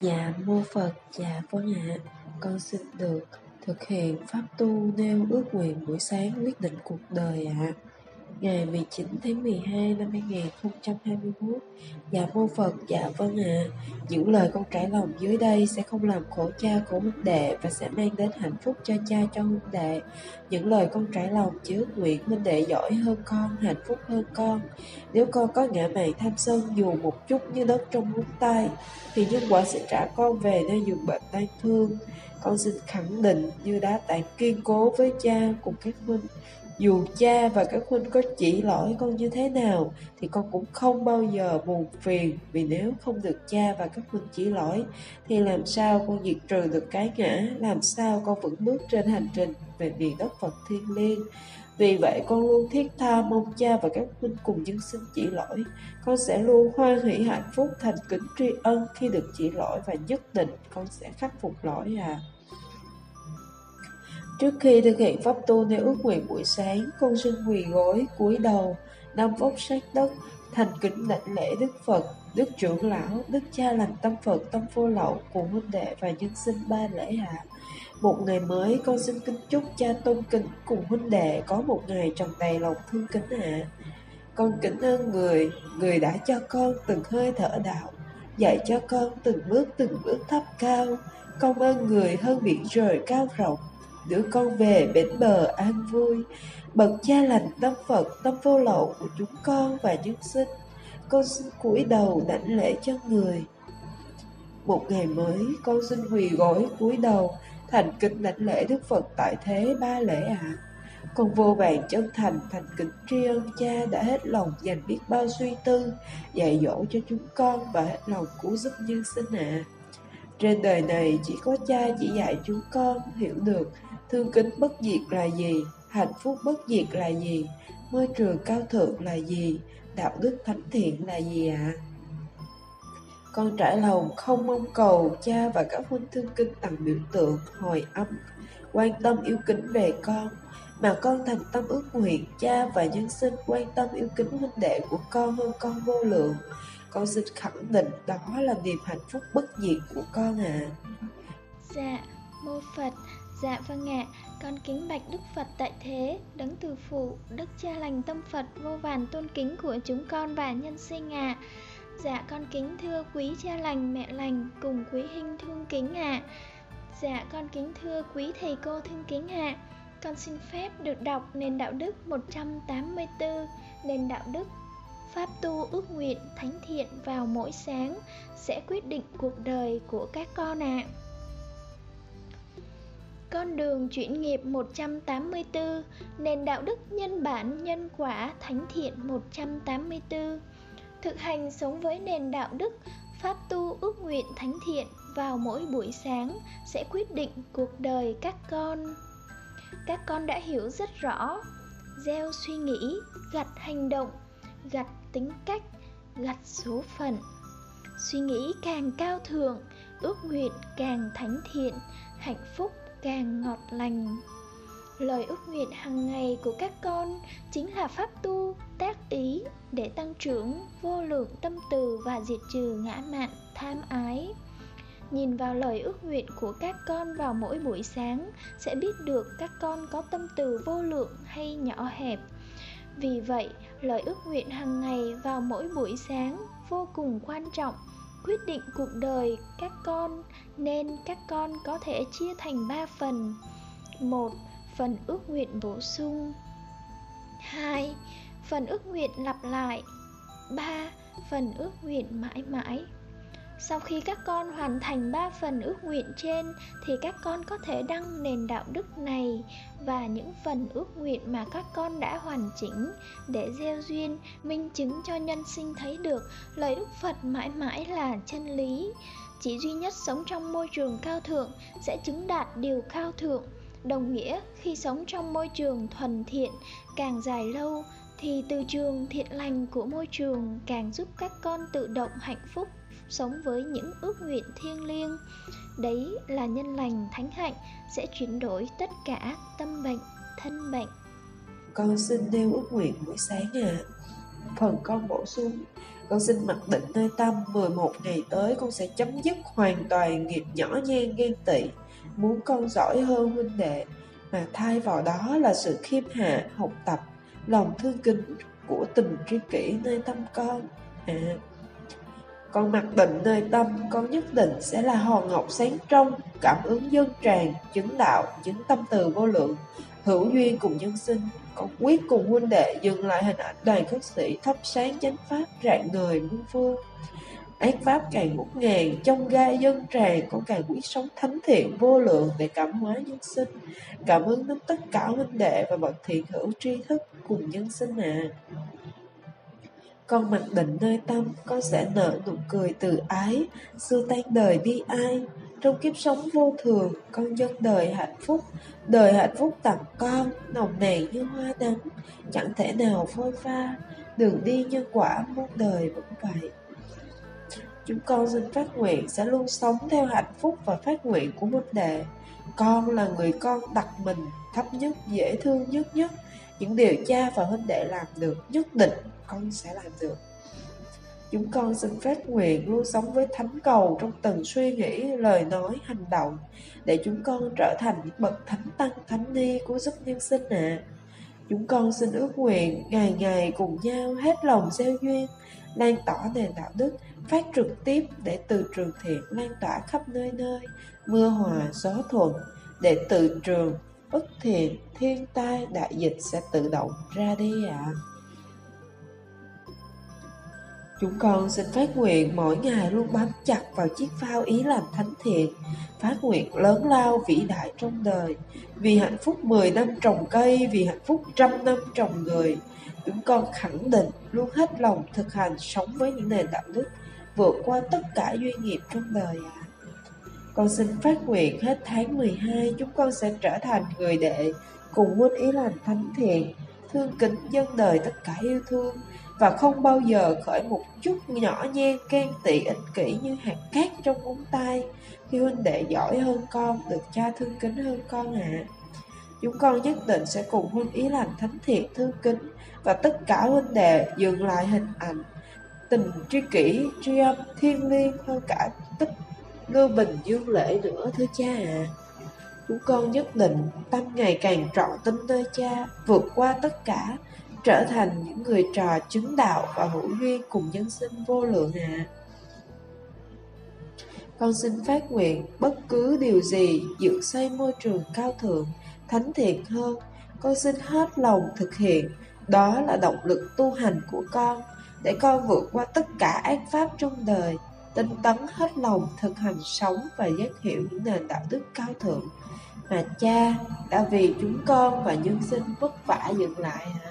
Dạ mô Phật, dạ con ạ. Con xin được thực hiện pháp tu nêu ước nguyện buổi sáng quyết định cuộc đời ạ. Ngày 19 tháng 12 năm 2021. Dạ mô Phật, dạ vâng ạ. Những lời con trải lòng dưới đây sẽ không làm khổ cha của huynh đệ và sẽ mang đến hạnh phúc cho cha, cho huynh đệ. Những lời con trải lòng chứa nguyện huynh đệ giỏi hơn con, hạnh phúc hơn con. Nếu con có ngã mạn tham sân dù một chút như đất trong ngón tay thì nhân quả sẽ trả con về nơi giường bệnh tan thương. Con xin khẳng định như đá tảng kiên cố với cha cùng các huynh. Dù cha và các huynh có chỉ lỗi con như thế nào thì con cũng không bao giờ buồn phiền, vì nếu không được cha và các huynh chỉ lỗi thì làm sao con diệt trừ được cái ngã, làm sao con vẫn bước trên hành trình về miền đất Phật thiêng liêng. Vì vậy con luôn thiết tha mong cha và các huynh cùng nhân sinh chỉ lỗi. Con sẽ luôn hoan hỷ hạnh phúc, thành kính tri ân khi được chỉ lỗi và nhất định con sẽ khắc phục lỗi à. Trước khi thực hiện pháp tu nêu ước nguyện buổi sáng, con xin quỳ gối cúi đầu, 5 vóc sát đất, thành kính đảnh lễ Đức Phật, Đức trưởng lão, Đức cha lành tâm Phật, tâm vô lậu của huynh đệ và nhân sinh ba lễ hạ. Một ngày mới, con xin kính chúc cha tôn kính cùng huynh đệ có một ngày tràn đầy lòng thương kính hạ. Con kính ơn người, người đã cho con từng hơi thở đạo, dạy cho con từng bước thấp cao. Con ơn người hơn biển trời cao rộng, đưa con về bến bờ an vui. Bậc cha lành tâm Phật, tâm vô lậu của chúng con và nhân sinh, con xin cúi đầu đảnh lễ cho người. Một ngày mới, con xin quỳ gối cúi đầu, thành kính đảnh lễ Đức Phật tại thế ba lễ ạ. Con vô vàn chân thành kính tri ân cha đã hết lòng dành biết bao suy tư dạy dỗ cho chúng con và hết lòng cứu giúp nhân sinh ạ. Trên đời này chỉ có cha chỉ dạy chúng con hiểu được thương kính bất diệt là gì, hạnh phúc bất diệt là gì, môi trường cao thượng là gì, đạo đức thánh thiện là gì ạ. Con trải lòng không mong cầu cha và các huynh thương kính bằng biểu tượng, hồi âm, quan tâm yêu kính về con, mà con thành tâm ước nguyện cha và nhân sinh quan tâm yêu kính huynh đệ của con hơn con vô lượng. Con xin khẳng định đó là niềm hạnh phúc bất diệt của con ạ. Dạ mô Phật, dạ vâng ạ. Con kính bạch Đức Phật tại thế, Đấng từ phụ, Đức cha lành tâm Phật vô vàn tôn kính của chúng con và nhân sinh ạ. Dạ con kính thưa quý cha lành, mẹ lành cùng quý huynh thương kính ạ. Dạ con kính thưa quý thầy cô thương kính ạ. Con xin phép được đọc nền đạo đức 184, nền đạo đức pháp tu ước nguyện thánh thiện vào mỗi sáng sẽ quyết định cuộc đời của các con ạ. Con đường chuyển nghiệp 184, nền đạo đức nhân bản nhân quả thánh thiện 184. Thực hành sống với nền đạo đức pháp tu ước nguyện thánh thiện vào mỗi buổi sáng sẽ quyết định cuộc đời các con. Các con đã hiểu rất rõ, gieo suy nghĩ, gặt hành động, gặt tính cách, gặt số phận. Suy nghĩ càng cao thượng, ước nguyện càng thánh thiện, hạnh phúc càng ngọt lành. Lời ước nguyện hàng ngày của các con chính là pháp tu tác ý để tăng trưởng vô lượng tâm từ và diệt trừ ngã mạn tham ái. Nhìn vào lời ước nguyện của các con vào mỗi buổi sáng sẽ biết được các con có tâm từ vô lượng hay nhỏ hẹp. Vì vậy, lời ước nguyện hàng ngày vào mỗi buổi sáng vô cùng quan trọng, quyết định cuộc đời các con, nên các con có thể chia thành 3 phần. 1. Phần ước nguyện bổ sung. 2. Phần ước nguyện lặp lại. 3. Phần ước nguyện mãi mãi. Sau khi các con hoàn thành 3 phần ước nguyện trên thì các con có thể đăng nền đạo đức này và những phần ước nguyện mà các con đã hoàn chỉnh để gieo duyên, minh chứng cho nhân sinh thấy được lời Đức Phật mãi mãi là chân lý. Chỉ duy nhất sống trong môi trường cao thượng sẽ chứng đạt điều cao thượng, đồng nghĩa khi sống trong môi trường thuần thiện càng dài lâu thì từ trường thiện lành của môi trường càng giúp các con tự động hạnh phúc, sống với những ước nguyện thiêng liêng. Đấy là nhân lành thánh hạnh sẽ chuyển đổi tất cả tâm bệnh, thân bệnh. Con xin nêu ước nguyện buổi sáng ạ. phần con bổ sung. Con xin mặc định nơi tâm 11 ngày tới con sẽ chấm dứt hoàn toàn nghiệp nhỏ nhen ghen tị, muốn con giỏi hơn huynh đệ, mà thay vào đó là sự khiêm hạ, học tập, lòng thương kính của tình tri kỷ nơi tâm con. Con mặc định nơi tâm, con nhất định sẽ là hòn ngọc sáng trong, cảm ứng dân tràn, chứng đạo, chứng tâm từ vô lượng, hữu duyên cùng nhân sinh. Con quyết cùng huynh đệ dừng lại hình ảnh đoàn khất sĩ thắp sáng chánh pháp rạng ngời muôn phương. Ác pháp càng ngút ngàn, trong gai dân tràn, con càng quyết sống thánh thiện vô lượng để cảm hóa nhân sinh. Cảm ứng đến tất cả huynh đệ và bọn thiện hữu tri thức cùng nhân sinh ạ. Con mặc định nơi tâm, con sẽ nở nụ cười từ ái, xua tan đời bi ai. Trong kiếp sống vô thường, con dâng đời hạnh phúc tặng con, nồng nàn như hoa nắng, chẳng thể nào phôi pha, đường đi nhân quả muôn đời vẫn vậy. Chúng con xin phát nguyện sẽ luôn sống theo hạnh phúc và phát nguyện của huynh đệ. Con là người con đặt mình thấp nhất, dễ thương nhất. Những điều cha và huynh đệ làm được nhất định con sẽ làm được. Chúng con xin phát nguyện luôn sống với thánh cầu trong từng suy nghĩ, lời nói, hành động, để chúng con trở thành những bậc thánh tăng, thánh ni của giúp nhân sinh ạ. Chúng con xin ước nguyện ngày ngày cùng nhau hết lòng gieo duyên, lan tỏa nền đạo đức, phát trực tiếp để từ trường thiện lan tỏa khắp nơi nơi, mưa hòa gió thuận, để từ trường bất thiện, thiên tai, đại dịch sẽ tự động ra đi ạ. Chúng con xin phát nguyện mỗi ngày luôn bám chặt vào chiếc phao ý làm thánh thiện, phát nguyện lớn lao vĩ đại trong đời, vì hạnh phúc 10 năm trồng cây, vì hạnh phúc 100 năm trồng người. Chúng con khẳng định luôn hết lòng thực hành sống với những nền đạo đức, vượt qua tất cả duyên nghiệp trong đời ạ. Con xin phát nguyện hết tháng 12 chúng con sẽ trở thành người đệ cùng nguyên ý làm thánh thiện, thương kính dân đời tất cả yêu thương, và không bao giờ khởi một chút nhỏ nhen ghen tị ích kỷ như hạt cát trong ngón tay. Khi huynh đệ giỏi hơn con, được cha thương kính hơn con ạ. Chúng con nhất định sẽ cùng huynh ý làm thánh thiện thương kính, và tất cả huynh đệ dừng lại hình ảnh tình tri kỷ, tri âm, thiêng liêng hơn cả tích lưu bình dương lễ nữa thưa cha ạ. Chúng con nhất định tâm ngày càng trọn tin nơi cha, vượt qua tất cả, trở thành những người trò chứng đạo và hữu duyên cùng nhân sinh vô lượng ạ. Con xin phát nguyện bất cứ điều gì dựng xây môi trường cao thượng, thánh thiện hơn, con xin hết lòng thực hiện. Đó là động lực tu hành của con, để con vượt qua tất cả ác pháp trong đời, tinh tấn hết lòng thực hành sống và giác hiểu những nền đạo đức cao thượng mà cha đã vì chúng con và nhân sinh vất vả dựng lại ạ.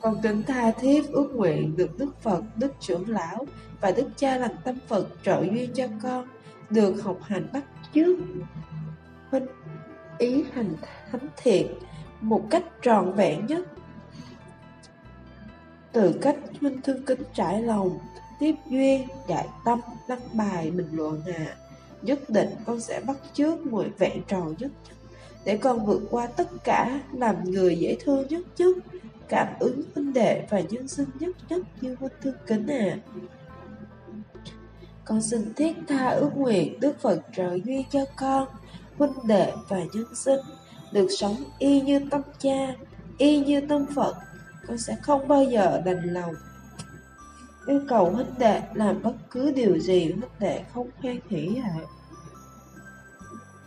Con kính tha thiết ước nguyện được Đức Phật, Đức Trưởng Lão và Đức Cha Lành Tâm Phật trợ duyên cho con, được học hành bắt chước huynh ý hành thánh thiện một cách trọn vẹn nhất, từ cách huynh thương kính trải lòng, tiếp duyên, đại tâm, đăng bài, bình luận ạ. Nhất định con sẽ bắt chước mọi vẹn tròn nhất, để con vượt qua tất cả, làm người dễ thương nhất, cảm ứng huynh đệ và nhân sinh nhất như huynh thương kính ạ. Con xin thiết tha ước nguyện Đức Phật trợ duyên cho con, huynh đệ và nhân sinh được sống y như tâm cha, y như tâm Phật. Con sẽ không bao giờ đành lòng yêu cầu huynh đệ làm bất cứ điều gì huynh đệ không hoan hỷ ạ.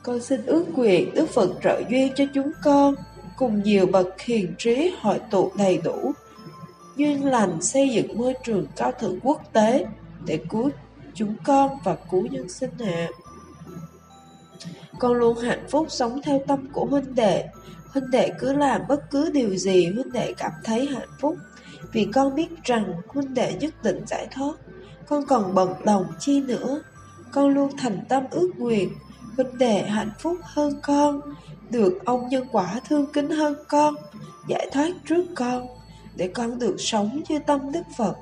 Con xin ước nguyện Đức Phật trợ duyên cho chúng con cùng nhiều bậc hiền trí hội tụ đầy đủ, duyên lành xây dựng môi trường cao thượng quốc tế để cứu chúng con và cứu nhân sinh ạ. Con luôn hạnh phúc sống theo tâm của huynh đệ cứ làm bất cứ điều gì huynh đệ cảm thấy hạnh phúc, vì con biết rằng huynh đệ nhất định giải thoát, con còn bận lòng chi nữa. Con luôn thành tâm ước nguyện huynh đệ hạnh phúc hơn con, được ông nhân quả thương kính hơn con, giải thoát trước con, để con được sống như tâm Đức Phật,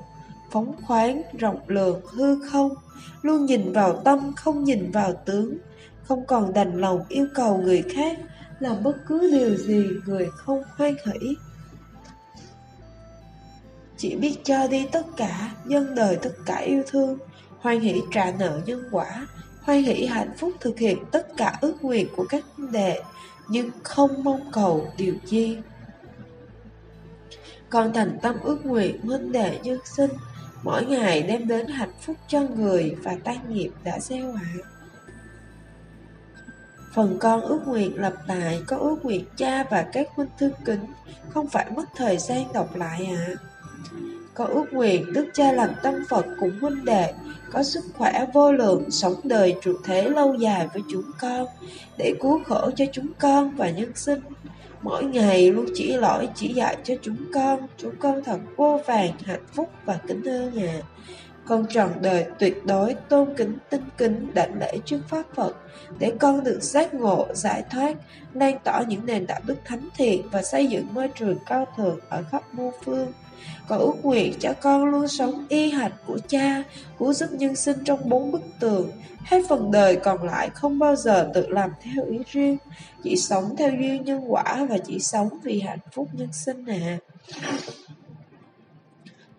phóng khoáng, rộng lượng, hư không, luôn nhìn vào tâm, không nhìn vào tướng, không còn đành lòng yêu cầu người khác làm bất cứ điều gì người không hoan hỷ. Chỉ biết cho đi tất cả, dâng đời tất cả yêu thương, hoan hỷ trả nợ nhân quả, hoan hỷ hạnh phúc thực hiện tất cả ước nguyện của các huynh đệ, nhưng không mong cầu điều chi. Con thành tâm ước nguyện huynh đệ nhân sinh, mỗi ngày đem đến hạnh phúc cho người và tai nghiệp đã gieo họa. Phần con ước nguyện lập lại, có ước nguyện cha và các huynh thương kính, không phải mất thời gian đọc lại ạ. Có ước nguyện Đức Cha làm tâm Phật cùng huynh đệ, có sức khỏe vô lượng, sống đời trụ thế lâu dài với chúng con, để cứu khổ cho chúng con và nhân sinh. Mỗi ngày luôn chỉ lỗi chỉ dạy cho chúng con thật vô vàn hạnh phúc và kính ơn ạ. Con trọn đời tuyệt đối tôn kính tinh kính đảnh lễ trước Pháp Phật, để con được giác ngộ, giải thoát, lan tỏa những nền đạo đức thánh thiện và xây dựng môi trường cao thượng ở khắp muôn phương. Con ước nguyện cho con luôn sống y hệt của cha, cứu giúp nhân sinh trong bốn bức tường, hết phần đời còn lại không bao giờ tự làm theo ý riêng, chỉ sống theo duyên nhân quả và chỉ sống vì hạnh phúc nhân sinh ạ.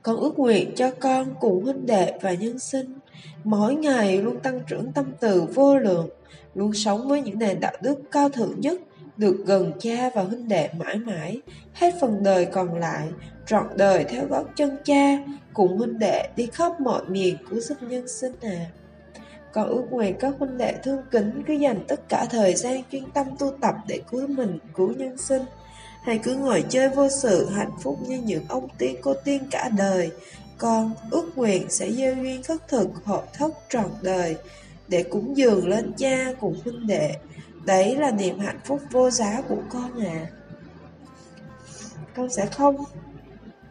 Con ước nguyện cho con cùng huynh đệ và nhân sinh, mỗi ngày luôn tăng trưởng tâm từ vô lượng, luôn sống với những nền đạo đức cao thượng nhất, được gần cha và huynh đệ mãi mãi, hết phần đời còn lại, trọn đời theo gót chân cha, cùng huynh đệ đi khắp mọi miền cứu giúp nhân sinh à. Con ước nguyện các huynh đệ thương kính cứ dành tất cả thời gian chuyên tâm tu tập để cứu mình, cứu nhân sinh. Hãy cứ ngồi chơi vô sự hạnh phúc như những ông tiên cô tiên cả đời. Con ước nguyện sẽ gieo duyên khất thực hộ thất trọn đời, để cúng dường lên cha cùng huynh đệ. Đấy là niềm hạnh phúc vô giá của con ạ.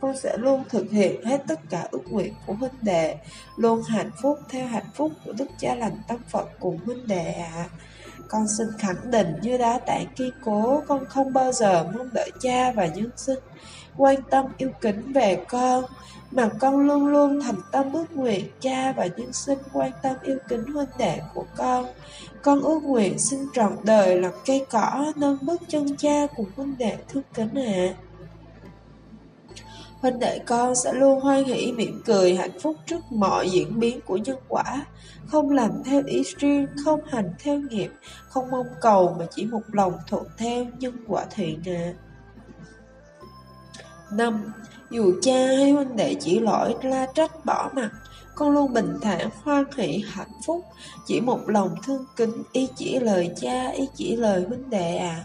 Con sẽ luôn thực hiện hết tất cả ước nguyện của huynh đệ, luôn hạnh phúc theo hạnh phúc của Đức Cha lành tâm Phật cùng huynh đệ ạ. Con xin khẳng định như đá tảng kiên cố, con không bao giờ mong đợi cha và nhân sinh quan tâm yêu kính về con, mà con luôn luôn thành tâm ước nguyện cha và nhân sinh quan tâm yêu kính huynh đệ của con. Con ước nguyện xin trọn đời làm cây cỏ nâng bước chân cha cùng huynh đệ thương kính ạ. Huynh đệ con sẽ luôn hoan hỷ mỉm cười hạnh phúc trước mọi diễn biến của nhân quả, không làm theo ý riêng, không hành theo nghiệp, không mong cầu mà chỉ một lòng thuận theo nhân quả thiện à. 5. Dù cha hay huynh đệ chỉ lỗi la trách bỏ mặc, con luôn bình thản hoan hỷ hạnh phúc, chỉ một lòng thương kính y chỉ lời cha, y chỉ lời huynh đệ à.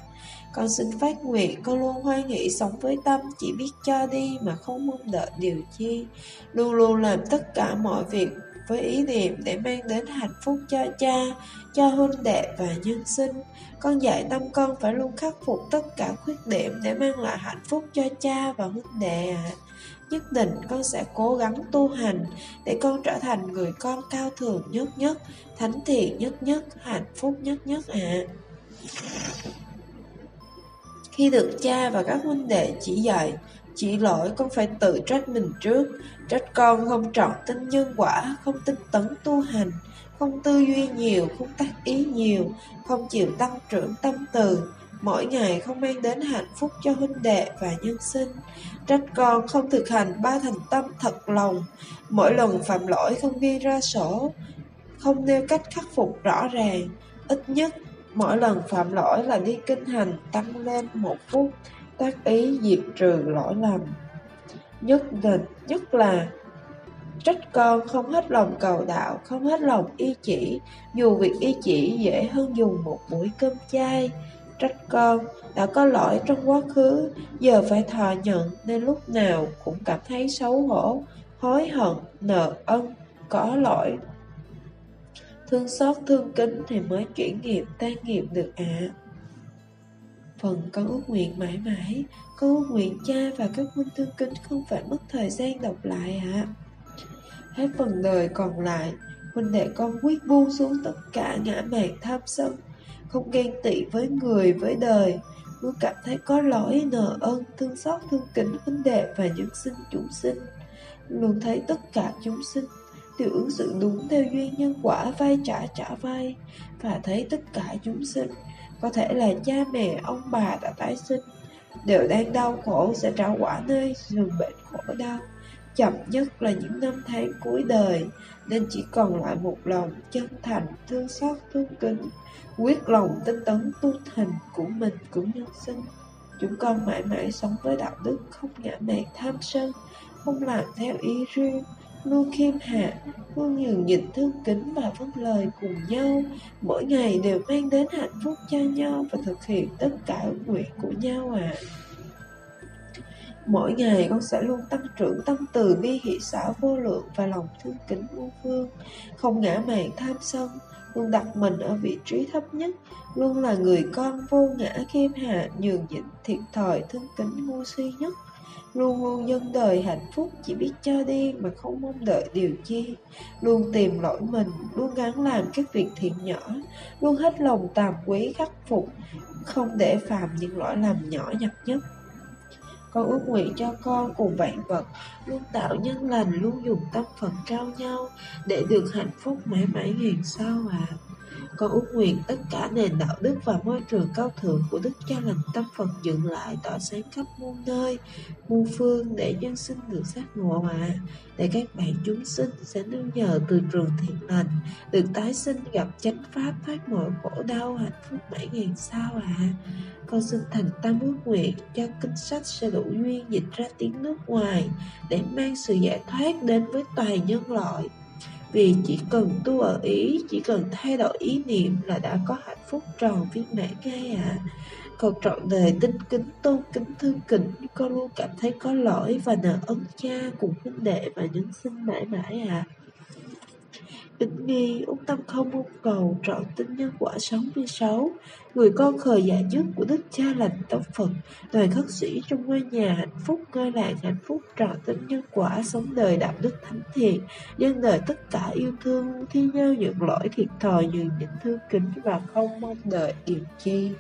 Con xin phát nguyện con luôn hoan hỷ sống với tâm chỉ biết cho đi mà không mong đợi điều chi, luôn luôn làm tất cả mọi việc với ý niệm để mang đến hạnh phúc cho cha, cho huynh đệ và nhân sinh. Con dạy tâm con phải luôn khắc phục tất cả khuyết điểm để mang lại hạnh phúc cho cha và huynh đệ ạ. Nhất định con sẽ cố gắng tu hành để con trở thành người con cao thượng nhất, thánh thiện nhất, hạnh phúc nhất ạ. Khi được cha và các huynh đệ chỉ dạy, chỉ lỗi, con phải tự trách mình trước. Trách con không trọng tin nhân quả, không tinh tấn tu hành, không tư duy nhiều, không tác ý nhiều, không chịu tăng trưởng tâm từ, mỗi ngày không mang đến hạnh phúc cho huynh đệ và nhân sinh. Trách con không thực hành ba thành tâm thật lòng, mỗi lần phạm lỗi không ghi ra sổ, không nêu cách khắc phục rõ ràng, ít nhất mỗi lần phạm lỗi là đi kinh hành tăng lên 1 phút, tác ý diệt trừ lỗi lầm. Nhất là trách con không hết lòng cầu đạo, không hết lòng y chỉ, dù việc y chỉ dễ hơn dùng một muỗng cơm chay. Trách con đã có lỗi trong quá khứ, giờ phải thọ nhận nên lúc nào cũng cảm thấy xấu hổ, hối hận, nợ ân, có lỗi, thương xót thương kính thì mới chuyển nghiệp tan nghiệp được ạ. Phần con ước nguyện mãi mãi, con ước nguyện cha và các huynh thương kính không phải mất thời gian đọc lại ạ. Hết phần đời còn lại, huynh đệ con quyết buông xuống tất cả ngã mạn tham sân, không ghen tị với người với đời, luôn cảm thấy có lỗi nợ ơn, thương xót thương kính huynh đệ và nhân sinh chúng sinh, luôn thấy tất cả chúng sinh đều ứng xử đúng theo duyên nhân quả, vay trả vay, và thấy tất cả chúng sinh, có thể là cha mẹ, ông bà đã tái sinh, đều đang đau khổ sẽ trả quả nơi giường bệnh khổ đau, chậm nhất là những năm tháng cuối đời, nên chỉ còn lại một lòng chân thành, thương xót, thương kính, quyết lòng tinh tấn tu hành của mình cũng nhân sinh. Chúng con mãi mãi sống với đạo đức, không ngã mạn tham sân, không làm theo ý riêng, luôn khiêm hạ, luôn nhường nhịn thương kính và vâng lời cùng nhau. Mỗi ngày đều mang đến hạnh phúc cho nhau và thực hiện tất cả ước nguyện của nhau ạ. Mỗi ngày con sẽ luôn tăng trưởng tâm từ bi hỷ xã vô lượng và lòng thương kính muôn phương, không ngã mạn tham sân, luôn đặt mình ở vị trí thấp nhất, luôn là người con vô ngã khiêm hạ, nhường nhịn, thiệt thòi, thương kính ngu si nhất, luôn luôn dâng đời hạnh phúc, chỉ biết cho đi mà không mong đợi điều chi, luôn tìm lỗi mình, luôn gắng làm các việc thiện nhỏ, luôn hết lòng tàm quý khắc phục, không để phạm những lỗi lầm nhỏ nhặt nhất. Con ước nguyện cho con cùng vạn vật luôn tạo nhân lành, luôn dùng tâm phận trao nhau để được hạnh phúc mãi mãi ngàn sau ạ. Con ước nguyện tất cả nền đạo đức và môi trường cao thượng của Đức Cha Lành Tâm Phật dựng lại tỏa sáng khắp muôn nơi, muôn phương để nhân sinh được giác ngộ ạ, để các bạn chúng sinh sẽ nương nhờ từ trường thiện lành, được tái sinh gặp chánh pháp, thoát mọi khổ đau, hạnh phúc mãi ngàn sao ạ. Con xin thành tâm ước nguyện cho kinh sách sẽ đủ duyên dịch ra tiếng nước ngoài để mang sự giải thoát đến với toàn nhân loại. Vì chỉ cần tu ở ý, chỉ cần thay đổi ý niệm là đã có hạnh phúc tròn viên mãn ngay ạ. Con trọn đời tinh kính, tôn kính, thương kính, con luôn cảm thấy có lỗi và nợ ân cha cùng huynh đệ và nhân sinh mãi mãi ạ. Kính nghi, ung tâm không mong cầu, trọn tin nhân quả 66, người con khờ dại nhất của Đức Cha Lành Tâm Phật, toàn khất sĩ trong ngôi nhà hạnh phúc, ngôi làng hạnh phúc, trọn tin nhân quả, sống đời đạo đức thánh thiện, dân đời tất cả yêu thương, thi nhau những lỗi thiệt thòi, nhường nhịn, thương kính và không mong đợi điều chi.